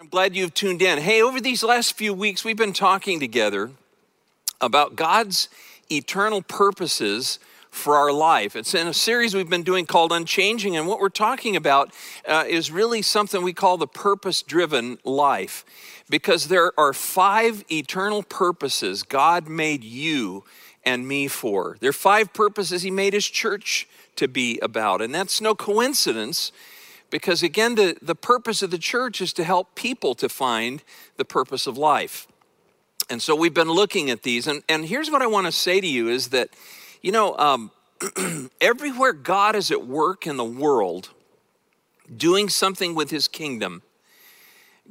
I'm glad you've tuned in. Hey, over these last few weeks, we've been talking together about God's eternal purposes for our life. It's in a series we've been doing called Unchanging, and what we're talking about is really something we call the purpose-driven life, because there are 5 eternal purposes God made you and me for. There are 5 purposes he made his church to be about, and that's no coincidence. Because again, the purpose of the church is to help people to find the purpose of life. And so we've been looking at these. And here's what I want to say to you is that, you know, everywhere God is at work in the world, doing something with his kingdom,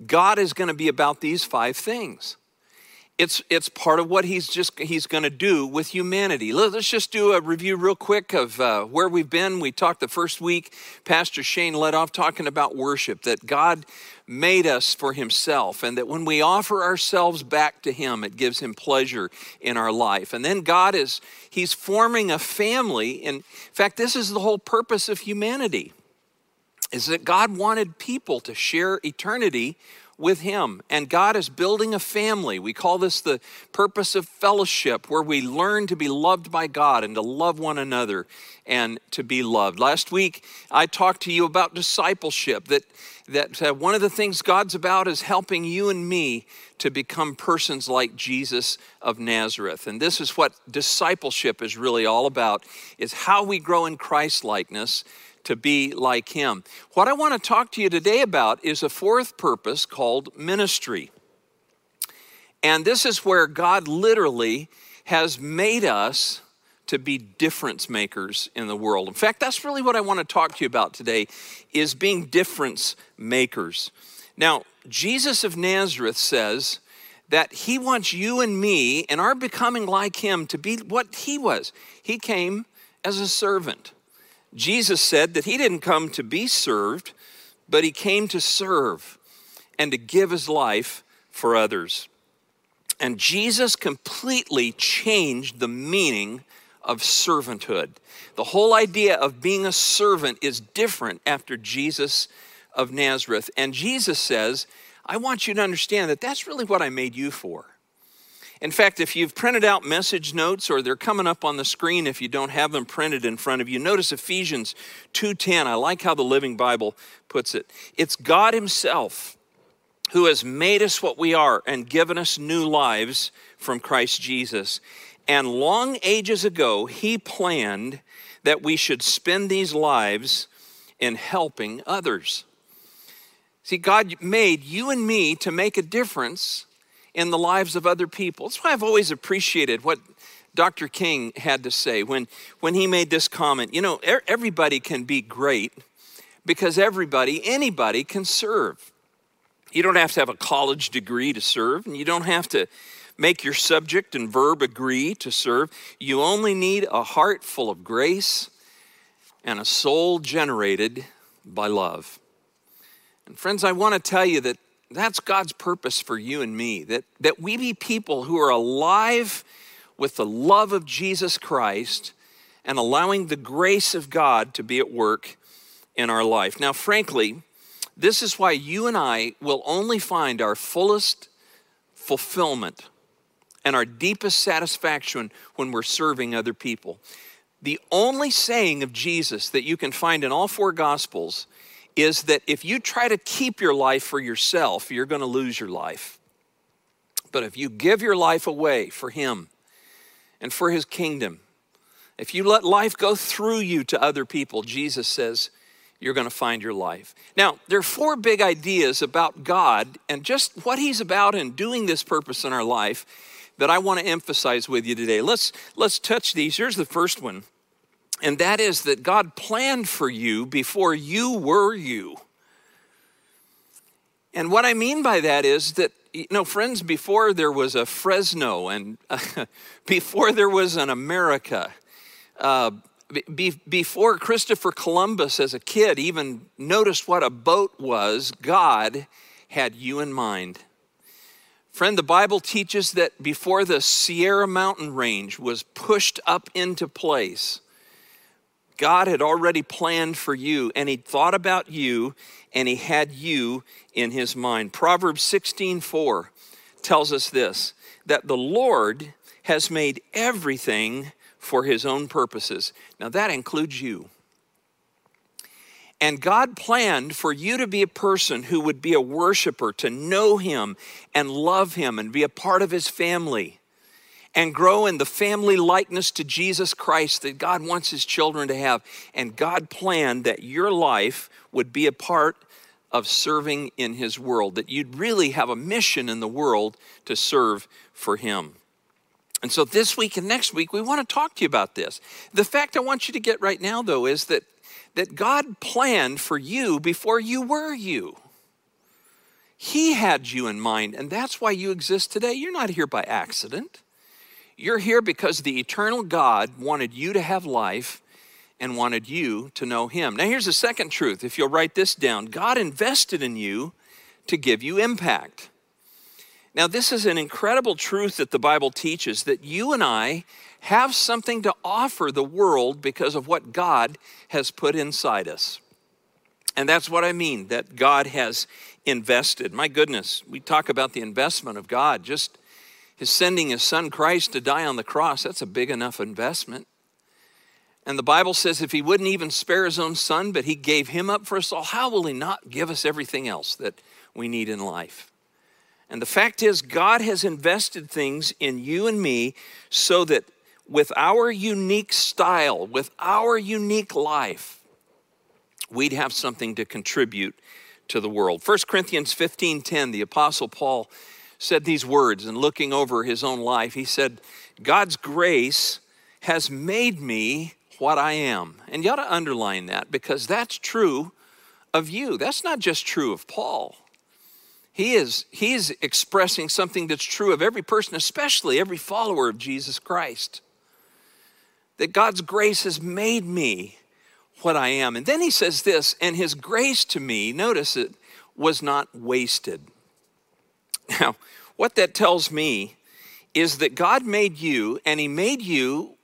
God is going to be about these 5 things. It's part of what he's going to do with humanity. Let's just do a review real quick of where we've been. We talked the first week, Pastor Shane led off talking about worship, that God made us for himself, and that when we offer ourselves back to him, it gives him pleasure in our life. And then God is, he's forming a family. In fact, this is the whole purpose of humanity, is that God wanted people to share eternity with him. And God is building a family. We call this the purpose of fellowship, where we learn to be loved by God and to love one another and to be loved. Last week, I talked to you about discipleship, that one of the things God's about is helping you and me to become persons like Jesus of Nazareth. And this is what discipleship is really all about, is how we grow in Christ-likeness to be like him. What I want to talk to you today about is a 4th purpose called ministry. And this is where God literally has made us to be difference makers in the world. In fact, that's really what I want to talk to you about today, is being difference makers. Now, Jesus of Nazareth says that he wants you and me and our becoming like him to be what he was. He came as a servant. Jesus said that he didn't come to be served, but he came to serve and to give his life for others. And Jesus completely changed the meaning of servanthood. The whole idea of being a servant is different after Jesus of Nazareth. And Jesus says, I want you to understand that that's really what I made you for. In fact, if you've printed out message notes, or they're coming up on the screen if you don't have them printed in front of you, notice Ephesians 2:10. I like how the Living Bible puts it. It's God himself who has made us what we are and given us new lives from Christ Jesus. And long ages ago, he planned that we should spend these lives in helping others. See, God made you and me to make a difference in the lives of other people. That's why I've always appreciated what Dr. King had to say when he made this comment. You know, everybody can be great because anybody can serve. You don't have to have a college degree to serve, and you don't have to make your subject and verb agree to serve. You only need a heart full of grace and a soul generated by love. And friends, I want to tell you that that's God's purpose for you and me, that we be people who are alive with the love of Jesus Christ and allowing the grace of God to be at work in our life. Now, frankly, this is why you and I will only find our fullest fulfillment and our deepest satisfaction when we're serving other people. The only saying of Jesus that you can find in all 4 Gospels is that if you try to keep your life for yourself, you're going to lose your life. But if you give your life away for him and for his kingdom, if you let life go through you to other people, Jesus says, you're going to find your life. Now, there are 4 big ideas about God and just what he's about in doing this purpose in our life that I want to emphasize with you today. Let's touch these. Here's the first one. And that is that God planned for you before you were you. And what I mean by that is that, you know, friends, before there was a Fresno and before there was an America, before Christopher Columbus as a kid even noticed what a boat was, God had you in mind. Friend, the Bible teaches that before the Sierra Mountain Range was pushed up into place, God had already planned for you, and he thought about you, and he had you in his mind. Proverbs 16:4 tells us this, that the Lord has made everything for his own purposes. Now that includes you. And God planned for you to be a person who would be a worshiper, to know him and love him and be a part of his family and grow in the family likeness to Jesus Christ that God wants his children to have. And God planned that your life would be a part of serving in his world, that you'd really have a mission in the world to serve for him. And so this week and next week, we want to talk to you about this. The fact I want you to get right now, though, is that God planned for you before you were you. He had you in mind, and that's why you exist today. You're not here by accident. You're here because the eternal God wanted you to have life and wanted you to know him. Now, here's the second truth, if you'll write this down. God invested in you to give you impact. Now, this is an incredible truth that the Bible teaches, that you and I have something to offer the world because of what God has put inside us. And that's what I mean, that God has invested. My goodness, we talk about the investment of God. Just his sending his son Christ to die on the cross, that's a big enough investment. And the Bible says if he wouldn't even spare his own son, but he gave him up for us all, how will he not give us everything else that we need in life? And the fact is, God has invested things in you and me so that with our unique style, with our unique life, we'd have something to contribute to the world. 1 Corinthians 15:10, the Apostle Paul said these words, and looking over his own life, he said, God's grace has made me what I am. And you ought to underline that, because that's true of you. That's not just true of Paul. He's expressing something that's true of every person, especially every follower of Jesus Christ. That God's grace has made me what I am. And then he says this, and his grace to me, notice it, was not wasted. Now, what that tells me is that God made you, and he made you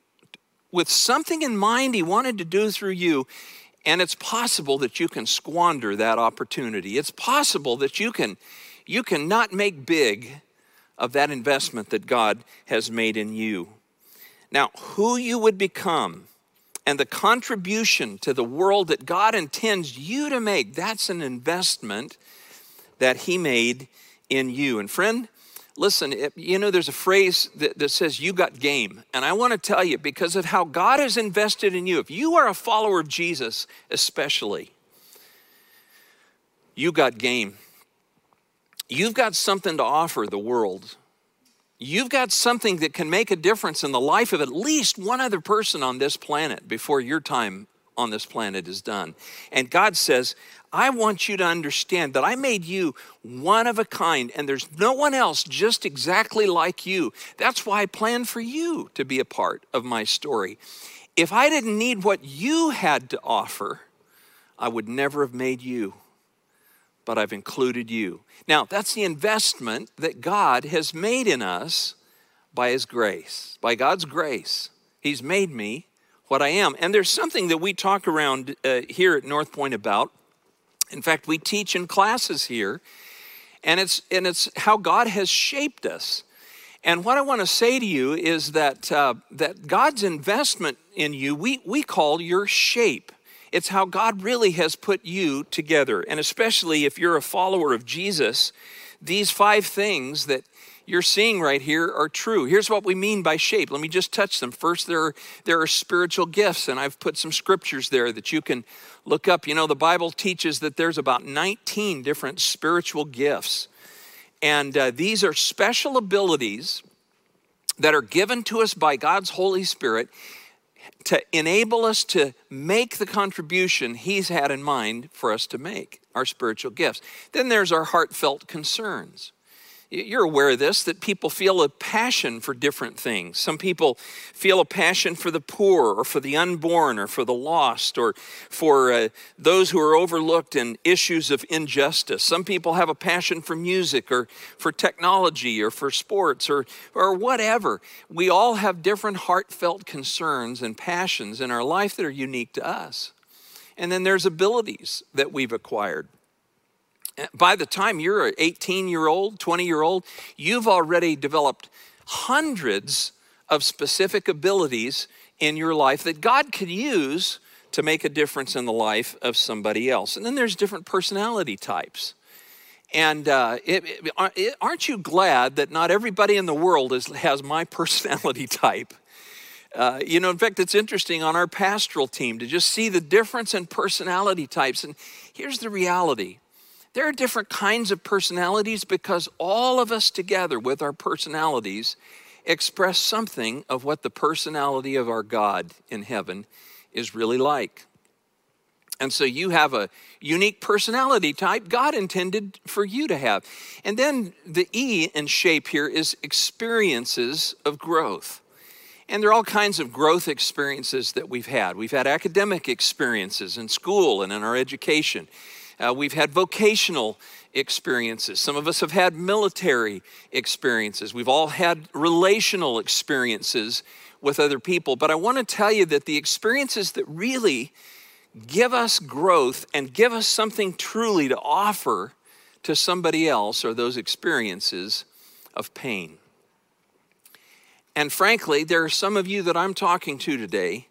with something in mind he wanted to do through you. And it's possible that you can squander that opportunity. It's possible that you can not make big of that investment that God has made in you. Now, who you would become and the contribution to the world that God intends you to make, that's an investment that he made in you. And friend, listen, there's a phrase that says you got game. And I want to tell you, because of how God has invested in you, if you are a follower of Jesus especially, you got game. You've got something to offer the world. You've got something that can make a difference in the life of at least one other person on this planet before your time on this planet is done. And God says, I want you to understand that I made you one of a kind, and there's no one else just exactly like you. That's why I planned for you to be a part of my story. If I didn't need what you had to offer, I would never have made you, but I've included you. Now, that's the investment that God has made in us by his grace, by God's grace. He's made me what I am. And there's something that we talk around here at North Point about. In fact, we teach in classes here, and it's how God has shaped us. And what I want to say to you is that God's investment in you, we call your shape. It's how God really has put you together. And especially if you're a follower of Jesus, these five things that you're seeing right here are true. Here's what we mean by shape. Let me just touch them. First, there are spiritual gifts, and I've put some scriptures there that you can look up. You know, the Bible teaches that there's about 19 different spiritual gifts, and these are special abilities that are given to us by God's Holy Spirit to enable us to make the contribution he's had in mind for us to make, our spiritual gifts. Then there's our heartfelt concerns. You're aware of this, that people feel a passion for different things. Some people feel a passion for the poor or for the unborn or for the lost or for those who are overlooked in issues of injustice. Some people have a passion for music or for technology or for sports or whatever. We all have different heartfelt concerns and passions in our life that are unique to us. And then there's abilities that we've acquired. By the time you're an 18-year-old, 20-year-old, you've already developed hundreds of specific abilities in your life that God could use to make a difference in the life of somebody else. And then there's different personality types. And aren't you glad that not everybody in the world has my personality type? You know, in fact, it's interesting on our pastoral team to just see the difference in personality types. And here's the reality. There are different kinds of personalities because all of us together with our personalities express something of what the personality of our God in heaven is really like. And so you have a unique personality type God intended for you to have. And then the E in shape here is experiences of growth. And there are all kinds of growth experiences that we've had. We've had academic experiences in school and in our education. We've had vocational experiences. Some of us have had military experiences. We've all had relational experiences with other people. But I want to tell you that the experiences that really give us growth and give us something truly to offer to somebody else are those experiences of pain. And frankly, there are some of you that I'm talking to today,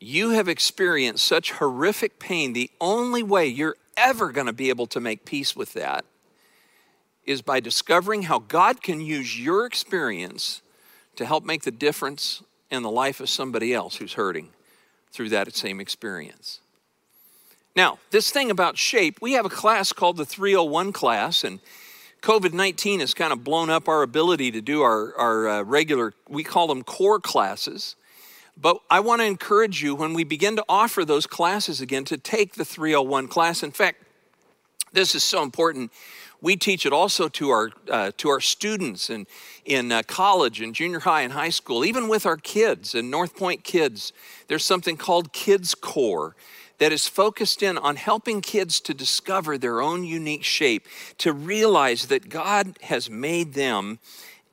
you have experienced such horrific pain. The only way you're ever going to be able to make peace with that is by discovering how God can use your experience to help make the difference in the life of somebody else who's hurting through that same experience. Now, this thing about shape, we have a class called the 301 class, and COVID-19 has kind of blown up our ability to do our regular, we call them core classes. But I want to encourage you when we begin to offer those classes again to take the 301 class. In fact, this is so important. We teach it also to our students in college and junior high and high school, even with our kids and North Point kids. There's something called Kids Core that is focused in on helping kids to discover their own unique shape, to realize that God has made them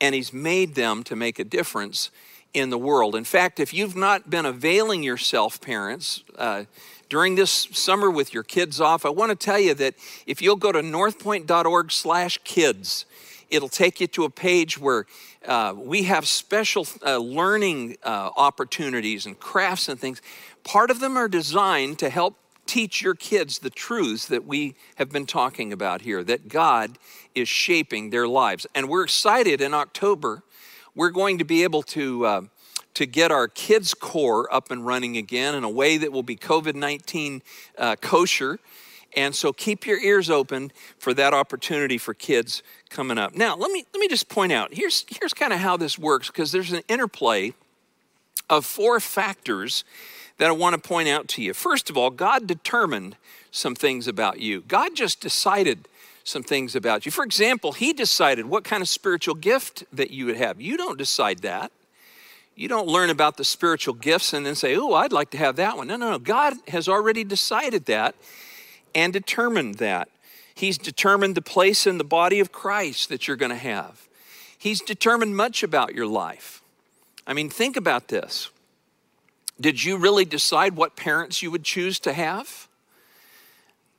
and He's made them to make a difference in the world. In fact, if you've not been availing yourself, parents, during this summer with your kids off, I want to tell you that if you'll go to northpoint.org/kids, it'll take you to a page where we have special learning opportunities and crafts and things. Part of them are designed to help teach your kids the truths that we have been talking about here, that God is shaping their lives. And we're excited in October, we're going to be able to get our Kids Core up and running again in a way that will be COVID-19 kosher. And so keep your ears open for that opportunity for kids coming up. Now, let me just point out, here's kind of how this works, because there's an interplay of four factors that I want to point out to you. First of all, God determined some things about you. God just decided some things about you. For example, He decided what kind of spiritual gift that you would have. You don't decide that. You don't learn about the spiritual gifts and then say, oh, I'd like to have that one. No. God has already decided that and determined that. He's determined the place in the body of Christ that you're going to have. He's determined much about your life. I mean, think about this. Did you really decide what parents you would choose to have?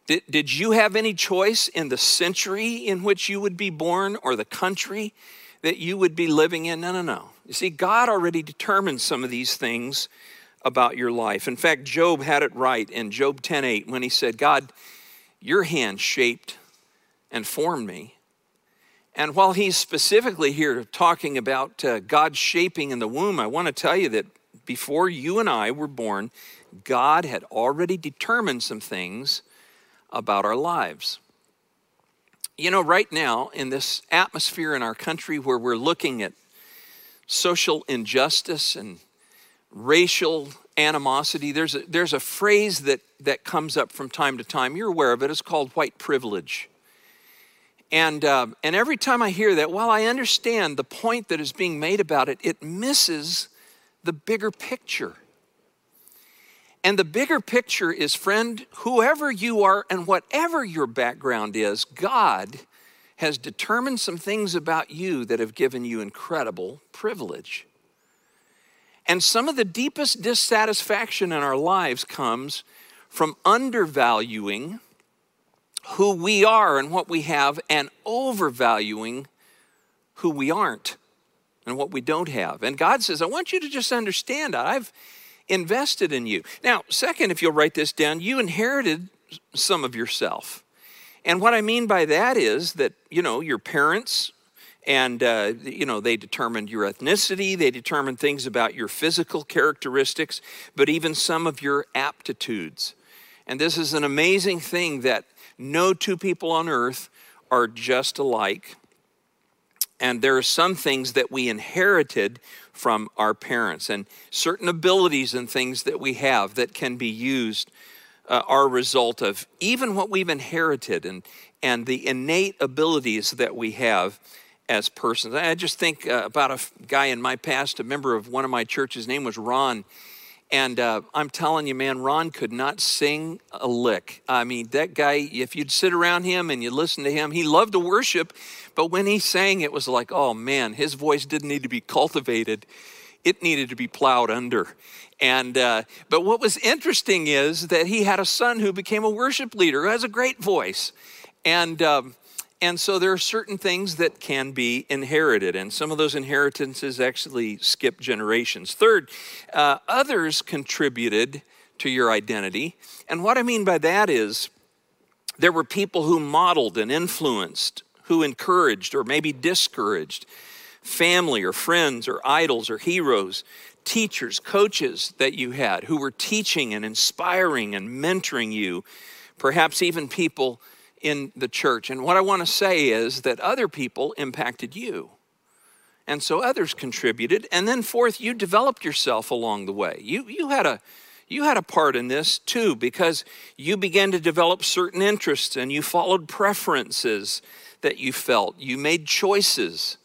Did you have any choice in the century in which you would be born or the country that you would be living in? No. You see, God already determined some of these things about your life. In fact, Job had it right in Job 10:8 when he said, God, your hand shaped and formed me. And while he's specifically here talking about God shaping in the womb, I want to tell you that before you and I were born, God had already determined some things about our lives. You know, right now in this atmosphere in our country where we're looking at social injustice and racial animosity, there's a phrase that comes up from time to time. You're aware of it. It's called white privilege. And every time I hear that, while I understand the point that is being made about it, it misses the bigger picture. And the bigger picture is, friend, whoever you are and whatever your background is, God has determined some things about you that have given you incredible privilege. And some of the deepest dissatisfaction in our lives comes from undervaluing who we are and what we have and overvaluing who we aren't and what we don't have. And God says, I want you to just understand that I've invested in you. Now, second, if you'll write this down, you inherited some of yourself. And what I mean by that is that, you know, your parents and, you know, they determined your ethnicity, they determined things about your physical characteristics, but even some of your aptitudes. And this is an amazing thing that no two people on earth are just alike. And there are some things that we inherited from our parents, and certain abilities and things that we have that can be used are a result of even what we've inherited and the innate abilities that we have as persons. I just think about a guy in my past, a member of one of my churches, his name was Ron. And I'm telling you, man, Ron could not sing a lick. I mean, that guy, if you'd sit around him and you listen to him, he loved to worship, but when he sang, it was like, oh man, his voice didn't need to be cultivated. It needed to be plowed under. And but what was interesting is that he had a son who became a worship leader, who has a great voice. And so there are certain things that can be inherited, and some of those inheritances actually skip generations. Third, others contributed to your identity. And what I mean by that is there were people who modeled and influenced, who encouraged or maybe discouraged, family or friends or idols or heroes, teachers, coaches that you had who were teaching and inspiring and mentoring you, perhaps even people in the church. And what I want to say is that other people impacted you. And so others contributed. And then fourth, you developed yourself along the way. You had a part in this too, because you began to develop certain interests and you followed preferences that you felt. You made choices.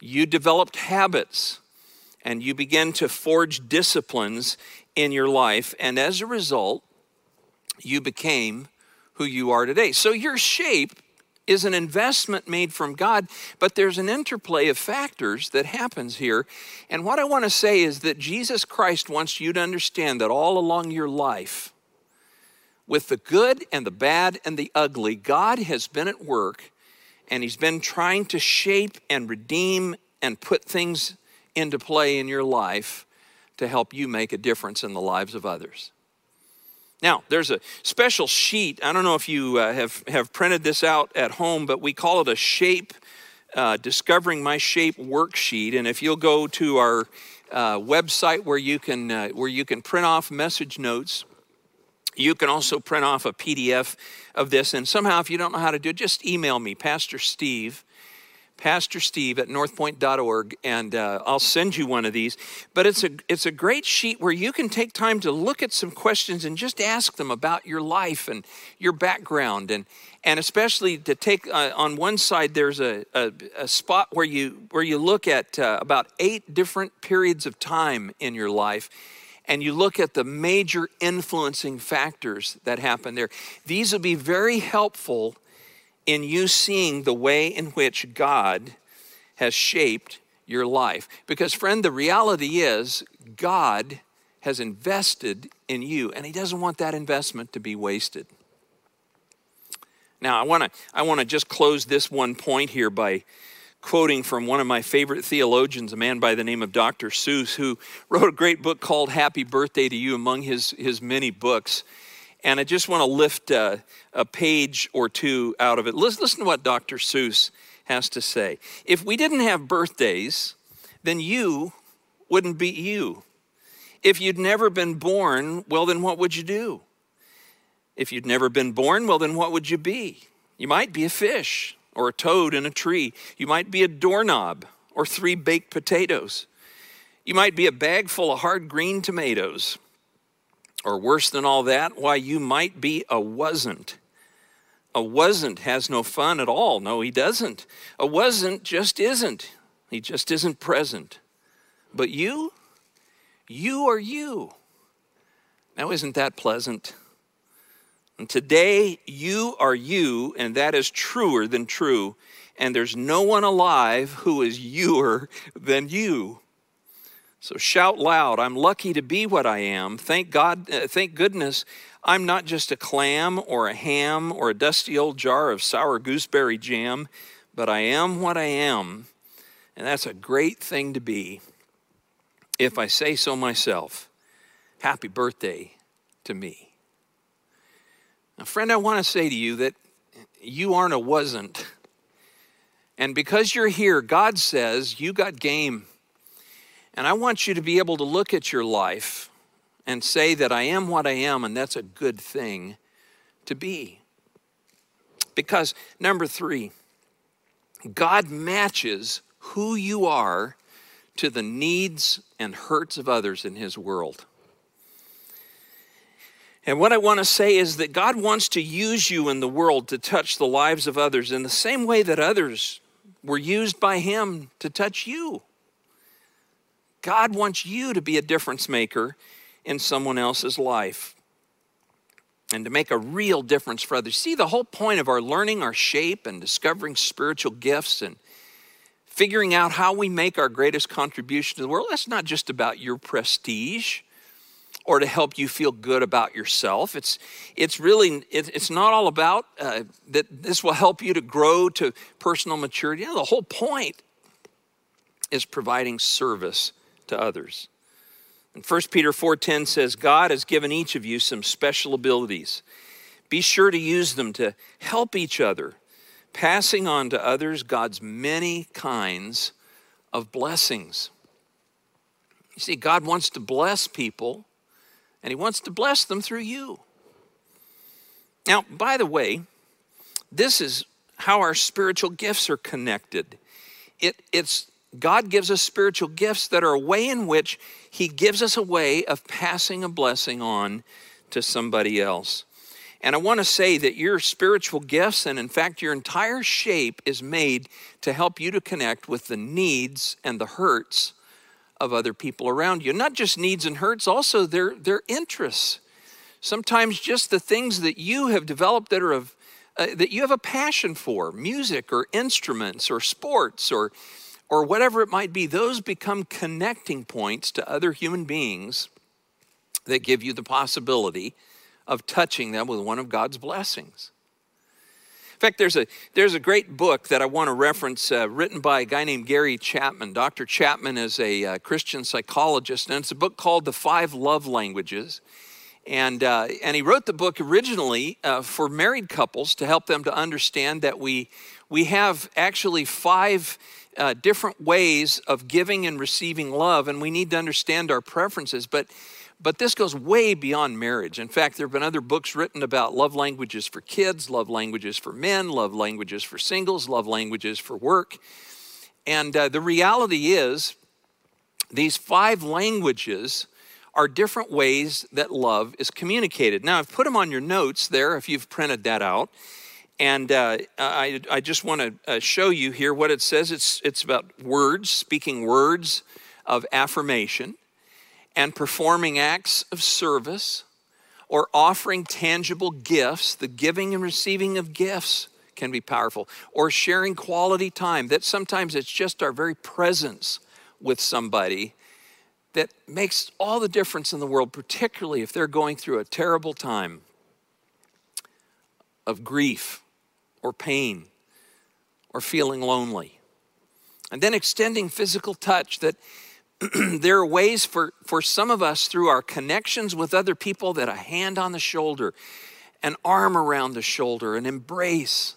You developed habits and you began to forge disciplines in your life. And as a result, you became who you are today. So your shape is an investment made from God, but there's an interplay of factors that happens here. And what I want to say is that Jesus Christ wants you to understand that all along your life, with the good and the bad and the ugly, God has been at work, and he's been trying to shape and redeem and put things into play in your life to help you make a difference in the lives of others. Now, there's a special sheet. I don't know if you have printed this out at home, but we call it a shape, discovering my shape worksheet. And if you'll go to our website where you can print off message notes, you can also print off a PDF of this. And somehow, if you don't know how to do it, just email me, Pastor Steve at northpoint.org, and I'll send you one of these. But it's a great sheet where you can take time to look at some questions and just ask them about your life and your background, and especially to take on one side there's a spot where you look at about 8 different periods of time in your life, and you look at the major influencing factors that happen there. These will be very helpful in you seeing the way in which God has shaped your life. Because friend, the reality is God has invested in you, and he doesn't want that investment to be wasted. Now, I wanna just close this one point here by quoting from one of my favorite theologians, a man by the name of Dr. Seuss, who wrote a great book called Happy Birthday to You among his many books. And I just want to lift a page or two out of it. Listen to what Dr. Seuss has to say. If we didn't have birthdays, then you wouldn't be you. If you'd never been born, well, then what would you do? If you'd never been born, well, then what would you be? You might be a fish or a toad in a tree. You might be a doorknob or 3 baked potatoes. You might be a bag full of hard green tomatoes. Or worse than all that, why, you might be a wasn't, A wasn't has no fun at all. No, he doesn't. A wasn't just isn't. He just isn't present. But you, you are you. Now, isn't that pleasant? And today, you are you, and that is truer than true. And there's no one alive who is youer than you. So shout loud, I'm lucky to be what I am. Thank God, thank goodness, I'm not just a clam or a ham or a dusty old jar of sour gooseberry jam, but I am what I am. And that's a great thing to be, if I say so myself. Happy birthday to me. Now, friend, I want to say to you that you aren't a wasn't. And because you're here, God says you got game. And I want you to be able to look at your life and say that I am what I am, and that's a good thing to be. Because, number three, God matches who you are to the needs and hurts of others in his world. And what I want to say is that God wants to use you in the world to touch the lives of others in the same way that others were used by him to touch you. God wants you to be a difference maker in someone else's life and to make a real difference for others. See, the whole point of our learning our shape and discovering spiritual gifts and figuring out how we make our greatest contribution to the world, that's not just about your prestige or to help you feel good about yourself. It's not all about that this will help you to grow to personal maturity. No, the whole point is providing service to others. And 1 Peter 4:10 says, God has given each of you some special abilities. Be sure to use them to help each other, passing on to others God's many kinds of blessings. You see, God wants to bless people, and he wants to bless them through you. Now, by the way, this is how our spiritual gifts are connected. God gives us spiritual gifts that are a way in which he gives us a way of passing a blessing on to somebody else. And I want to say that your spiritual gifts, and in fact, your entire shape, is made to help you to connect with the needs and the hurts of other people around you. Not just needs and hurts, also their interests. Sometimes just the things that you have developed that are of that you have a passion for, music or instruments or sports or whatever it might be, those become connecting points to other human beings that give you the possibility of touching them with one of God's blessings. In fact, there's a great book that I want to reference written by a guy named Gary Chapman. Dr. Chapman is a Christian psychologist, and it's a book called The Five Love Languages. And he wrote the book originally for married couples to help them to understand that we have actually five different ways of giving and receiving love, and we need to understand our preferences. But this goes way beyond marriage. In fact, there have been other books written about love languages for kids, love languages for men, love languages for singles, love languages for work. And the reality is, these five languages are different ways that love is communicated. Now, I've put them on your notes there if you've printed that out. And I just want to show you here what it says. It's about words, speaking words of affirmation, and performing acts of service, or offering tangible gifts. The giving and receiving of gifts can be powerful, or sharing quality time. That sometimes it's just our very presence with somebody that makes all the difference in the world, particularly if they're going through a terrible time of grief or pain or feeling lonely. And then extending physical touch. That there are ways for some of us through our connections with other people that a hand on the shoulder, an arm around the shoulder, an embrace.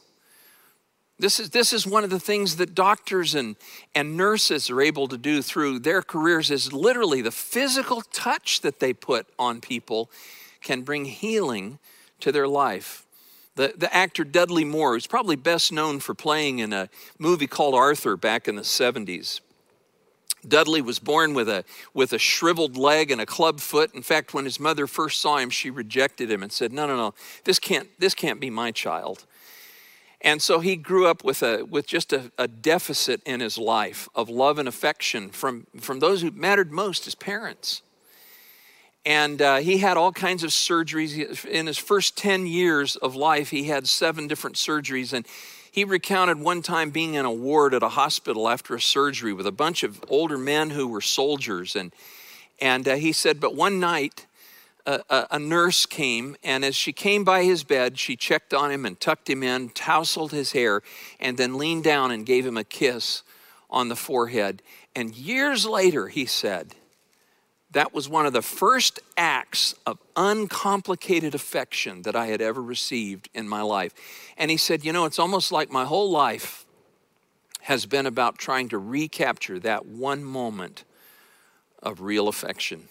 This is one of the things that doctors and nurses are able to do through their careers, is literally the physical touch that they put on people can bring healing to their life. The actor Dudley Moore, who's probably best known for playing in a movie called Arthur back in the 70s. Dudley was born with a shriveled leg and a club foot. In fact, when his mother first saw him, she rejected him and said, no, this can't be my child. And so he grew up with just a deficit in his life of love and affection from those who mattered most, his parents. And he had all kinds of surgeries. In his first 10 years of life, he had 7 different surgeries. And he recounted one time being in a ward at a hospital after a surgery with a bunch of older men who were soldiers. And he said, but one night, a nurse came, and as she came by his bed, she checked on him and tucked him in, tousled his hair, and then leaned down and gave him a kiss on the forehead. And years later, he said, that was one of the first acts of uncomplicated affection that I had ever received in my life. And he said, you know, it's almost like my whole life has been about trying to recapture that one moment of real affection.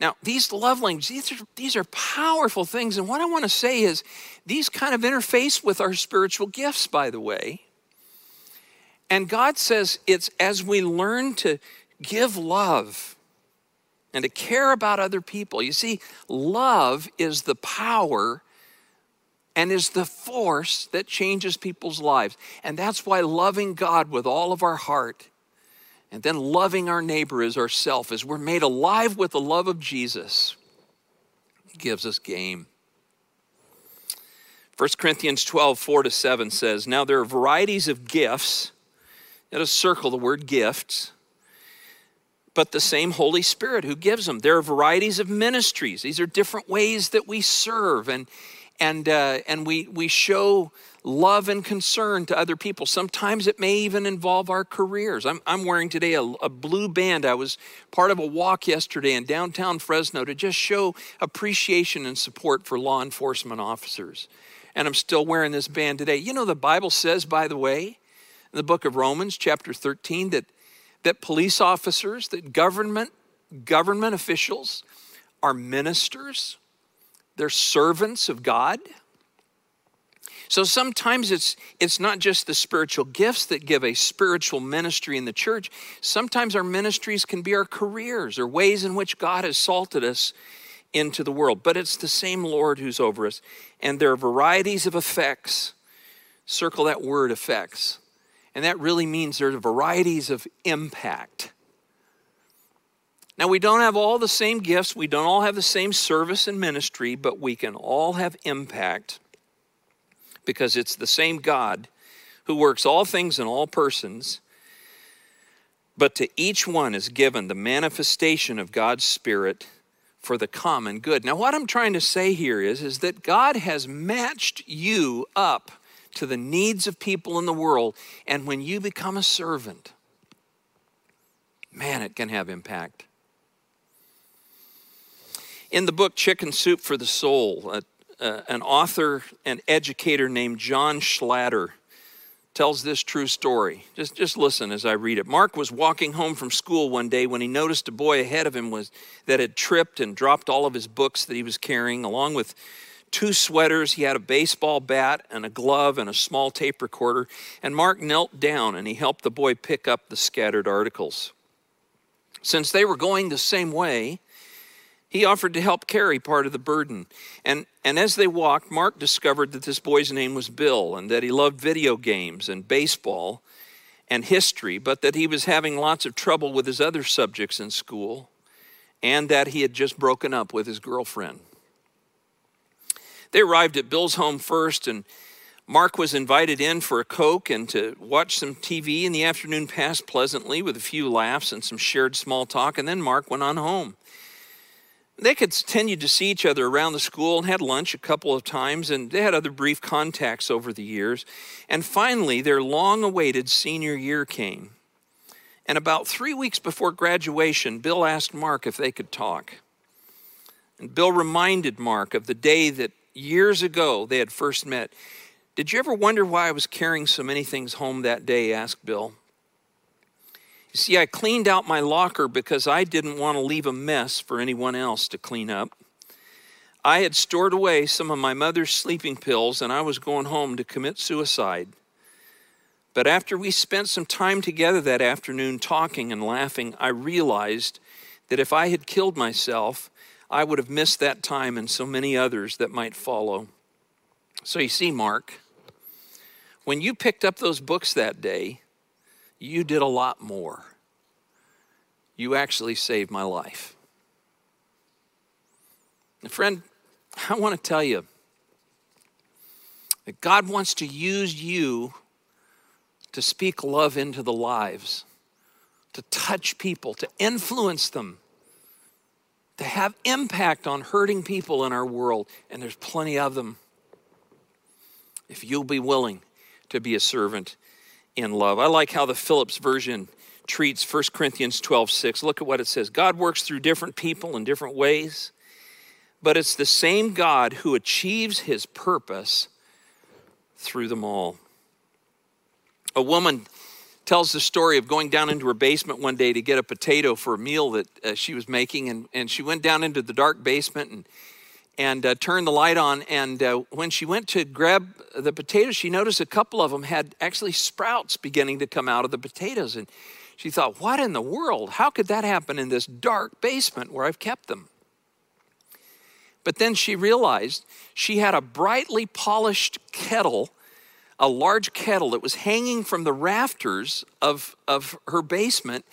Now, these love languages, these are powerful things. And what I want to say is these kind of interface with our spiritual gifts, by the way. And God says it's as we learn to give love and to care about other people. You see, love is the power and is the force that changes people's lives. And that's why loving God with all of our heart and then loving our neighbor as ourself, as we're made alive with the love of Jesus, gives us game. 1 Corinthians 12:4-7 says, now there are varieties of gifts. Let us circle the word gifts. But the same Holy Spirit who gives them. There are varieties of ministries. These are different ways that we serve and we show love and concern to other people. Sometimes it may even involve our careers. I'm wearing today a blue band. I was part of a walk yesterday in downtown Fresno to just show appreciation and support for law enforcement officers. And I'm still wearing this band today. You know, the Bible says, by the way, in the book of Romans, chapter 13, that police officers, that government officials are ministers. They're servants of God. So sometimes it's not just the spiritual gifts that give a spiritual ministry in the church. Sometimes our ministries can be our careers or ways in which God has salted us into the world. But it's the same Lord who's over us. And there are varieties of effects. Circle that word, effects. And that really means there's varieties of impact. Now, we don't have all the same gifts. We don't all have the same service and ministry, but we can all have impact because it's the same God who works all things in all persons. But to each one is given the manifestation of God's Spirit for the common good. Now, what I'm trying to say here is that God has matched you up to the needs of people in the world. And when you become a servant, man, it can have impact. In the book Chicken Soup for the Soul, an author and educator named John Schlatter tells this true story. Just listen as I read it. Mark was walking home from school one day when he noticed a boy ahead of him that had tripped and dropped all of his books that he was carrying, along with 2 sweaters. He had a baseball bat and a glove and a small tape recorder. And Mark knelt down and he helped the boy pick up the scattered articles. Since they were going the same way, he offered to help carry part of the burden. And as they walked, Mark discovered that this boy's name was Bill and that he loved video games and baseball and history, but that he was having lots of trouble with his other subjects in school and that he had just broken up with his girlfriend. They arrived at Bill's home first, and Mark was invited in for a Coke and to watch some TV, and the afternoon passed pleasantly with a few laughs and some shared small talk, and then Mark went on home. They continued to see each other around the school and had lunch a couple of times, and they had other brief contacts over the years. And finally, their long-awaited senior year came. And about 3 weeks before graduation, Bill asked Mark if they could talk. And Bill reminded Mark of the day that years ago, they had first met. Did you ever wonder why I was carrying so many things home that day? Asked Bill. You see, I cleaned out my locker because I didn't want to leave a mess for anyone else to clean up. I had stored away some of my mother's sleeping pills, and I was going home to commit suicide. But after we spent some time together that afternoon talking and laughing, I realized that if I had killed myself, I would have missed that time and so many others that might follow. So you see, Mark, When you picked up those books that day, you did a lot more. You actually saved my life. And friend, I want to tell you that God wants to use you to speak love into the lives, to touch people, to influence them, to have impact on hurting people in our world, and there's plenty of them, if you'll be willing to be a servant in love. I like how the Phillips version treats 1 Corinthians 12:6. Look at what it says. God works through different people in different ways, but it's the same God who achieves his purpose through them all. A woman tells the story of going down into her basement one day to get a potato for a meal that she was making, and she went down into the dark basement and turned the light on, and when she went to grab the potatoes, she noticed a couple of them had actually sprouts beginning to come out of the potatoes, and she thought, what in the world? How could that happen in this dark basement where I've kept them? But then she realized she had a brightly polished kettle, a large kettle that was hanging from the rafters of her basement,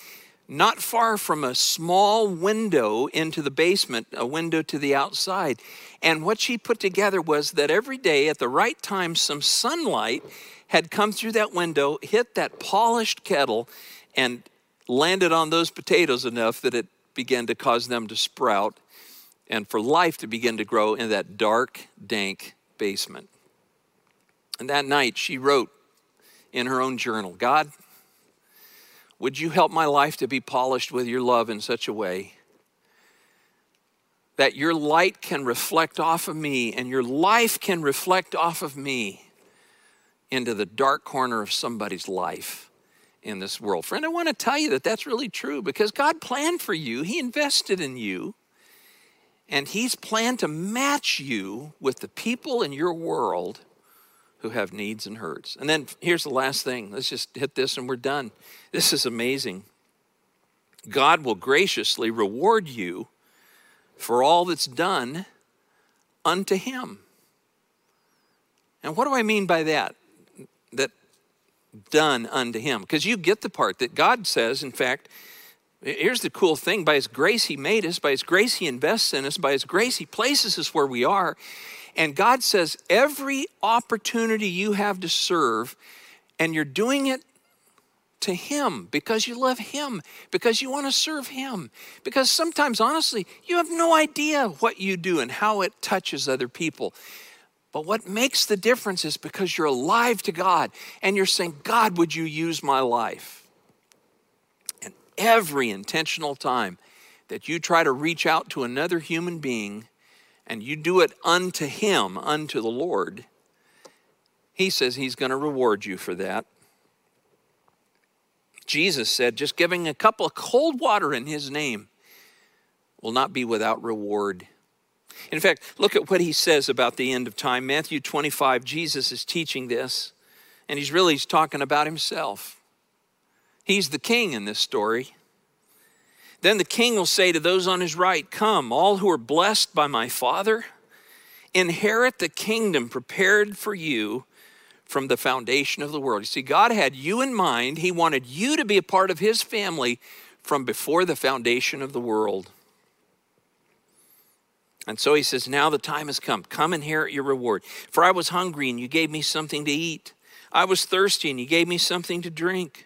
not far from a small window into the basement, a window to the outside. And what she put together was that every day at the right time, some sunlight had come through that window, hit that polished kettle, and landed on those potatoes enough that it began to cause them to sprout and for life to begin to grow in that dark, dank basement. And that night she wrote in her own journal, God, would you help my life to be polished with your love in such a way that your light can reflect off of me and your life can reflect off of me into the dark corner of somebody's life in this world. Friend, I want to tell you that that's really true, because God planned for you. He invested in you, and he's planned to match you with the people in your world who have needs and hurts. And then here's the last thing. Let's just hit this and we're done. This is amazing. God will graciously reward you for all that's done unto him. And what do I mean by that? That done unto him. Because you get the part that God says, in fact, here's the cool thing. By his grace, he made us. By his grace, he invests in us. By his grace, he places us where we are. And God says, every opportunity you have to serve, and you're doing it to him because you love him, because you want to serve him. Because sometimes, honestly, you have no idea what you do and how it touches other people. But what makes the difference is because you're alive to God and you're saying, God, would you use my life? And every intentional time that you try to reach out to another human being, and you do it unto him, unto the Lord, he says he's going to reward you for that. Jesus said just giving a cup of cold water in his name will not be without reward. In fact, look at what he says about the end of time. Matthew 25, Jesus is teaching this, and he's talking about himself. He's the king in this story. Then the king will say to those on his right, come, all who are blessed by my Father, inherit the kingdom prepared for you from the foundation of the world. You see, God had you in mind. He wanted you to be a part of his family from before the foundation of the world. And so he says, now the time has come. Come inherit your reward. For I was hungry and you gave me something to eat. I was thirsty and you gave me something to drink.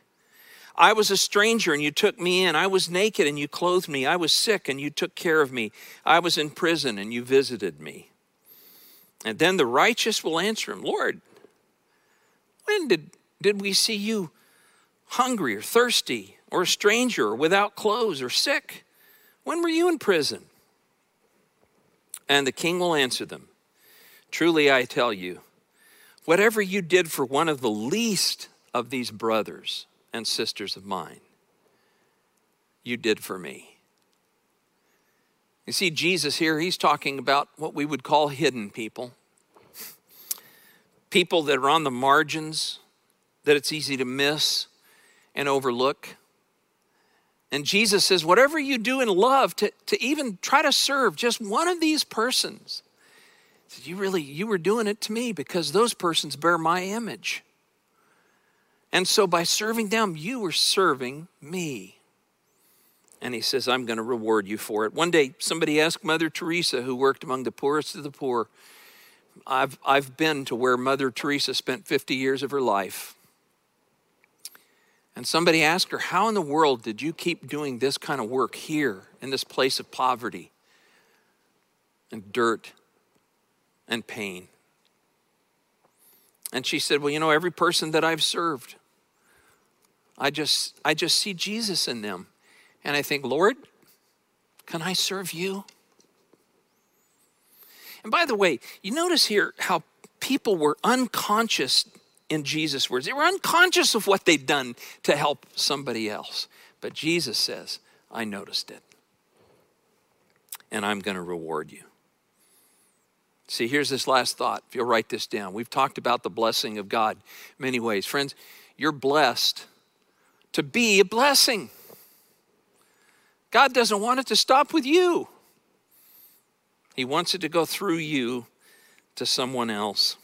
I was a stranger and you took me in. I was naked and you clothed me. I was sick and you took care of me. I was in prison and you visited me. And then the righteous will answer him, Lord, when did we see you hungry or thirsty or a stranger or without clothes or sick? When were you in prison? And the king will answer them, truly I tell you, whatever you did for one of the least of these brothers and sisters of mine, you did for me. You see, Jesus here, he's talking about what we would call hidden people. People that are on the margins, that it's easy to miss and overlook. And Jesus says, whatever you do in love, to even try to serve just one of these persons, you were doing it to me because those persons bear my image. And so by serving them, you were serving me. And he says, I'm going to reward you for it. One day, somebody asked Mother Teresa, who worked among the poorest of the poor. I've been to where Mother Teresa spent 50 years of her life. And somebody asked her, how in the world did you keep doing this kind of work here in this place of poverty and dirt and pain? And she said, well, you know, every person that I've served, I just see Jesus in them. And I think, Lord, can I serve you? And by the way, you notice here how people were unconscious in Jesus' words. They were unconscious of what they'd done to help somebody else. But Jesus says, I noticed it, and I'm going to reward you. See, here's this last thought. If you'll write this down. We've talked about the blessing of God many ways. Friends, you're blessed to be a blessing. God doesn't want it to stop with you. He wants it to go through you to someone else.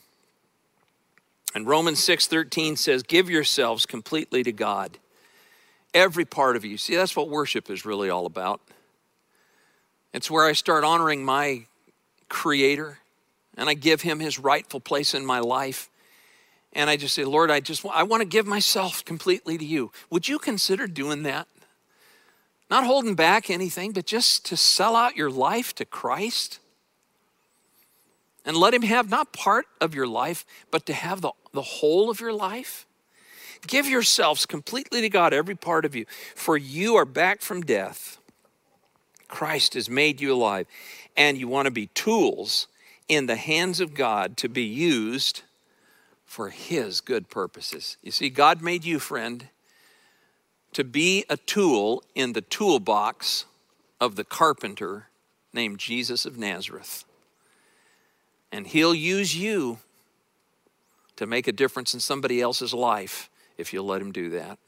And Romans 6:13 says, give yourselves completely to God. Every part of you. See, that's what worship is really all about. It's where I start honoring my Creator, and I give him his rightful place in my life. And I just say, Lord, I want to give myself completely to you. Would you consider doing that? Not holding back anything, but just to sell out your life to Christ and let him have not part of your life, but to have the whole of your life. Give yourselves completely to God, every part of you, for you are back from death. Christ has made you alive, and you want to be tools in the hands of God to be used for his good purposes. You see, God made you, friend, to be a tool in the toolbox of the carpenter named Jesus of Nazareth. And he'll use you to make a difference in somebody else's life if you'll let him do that.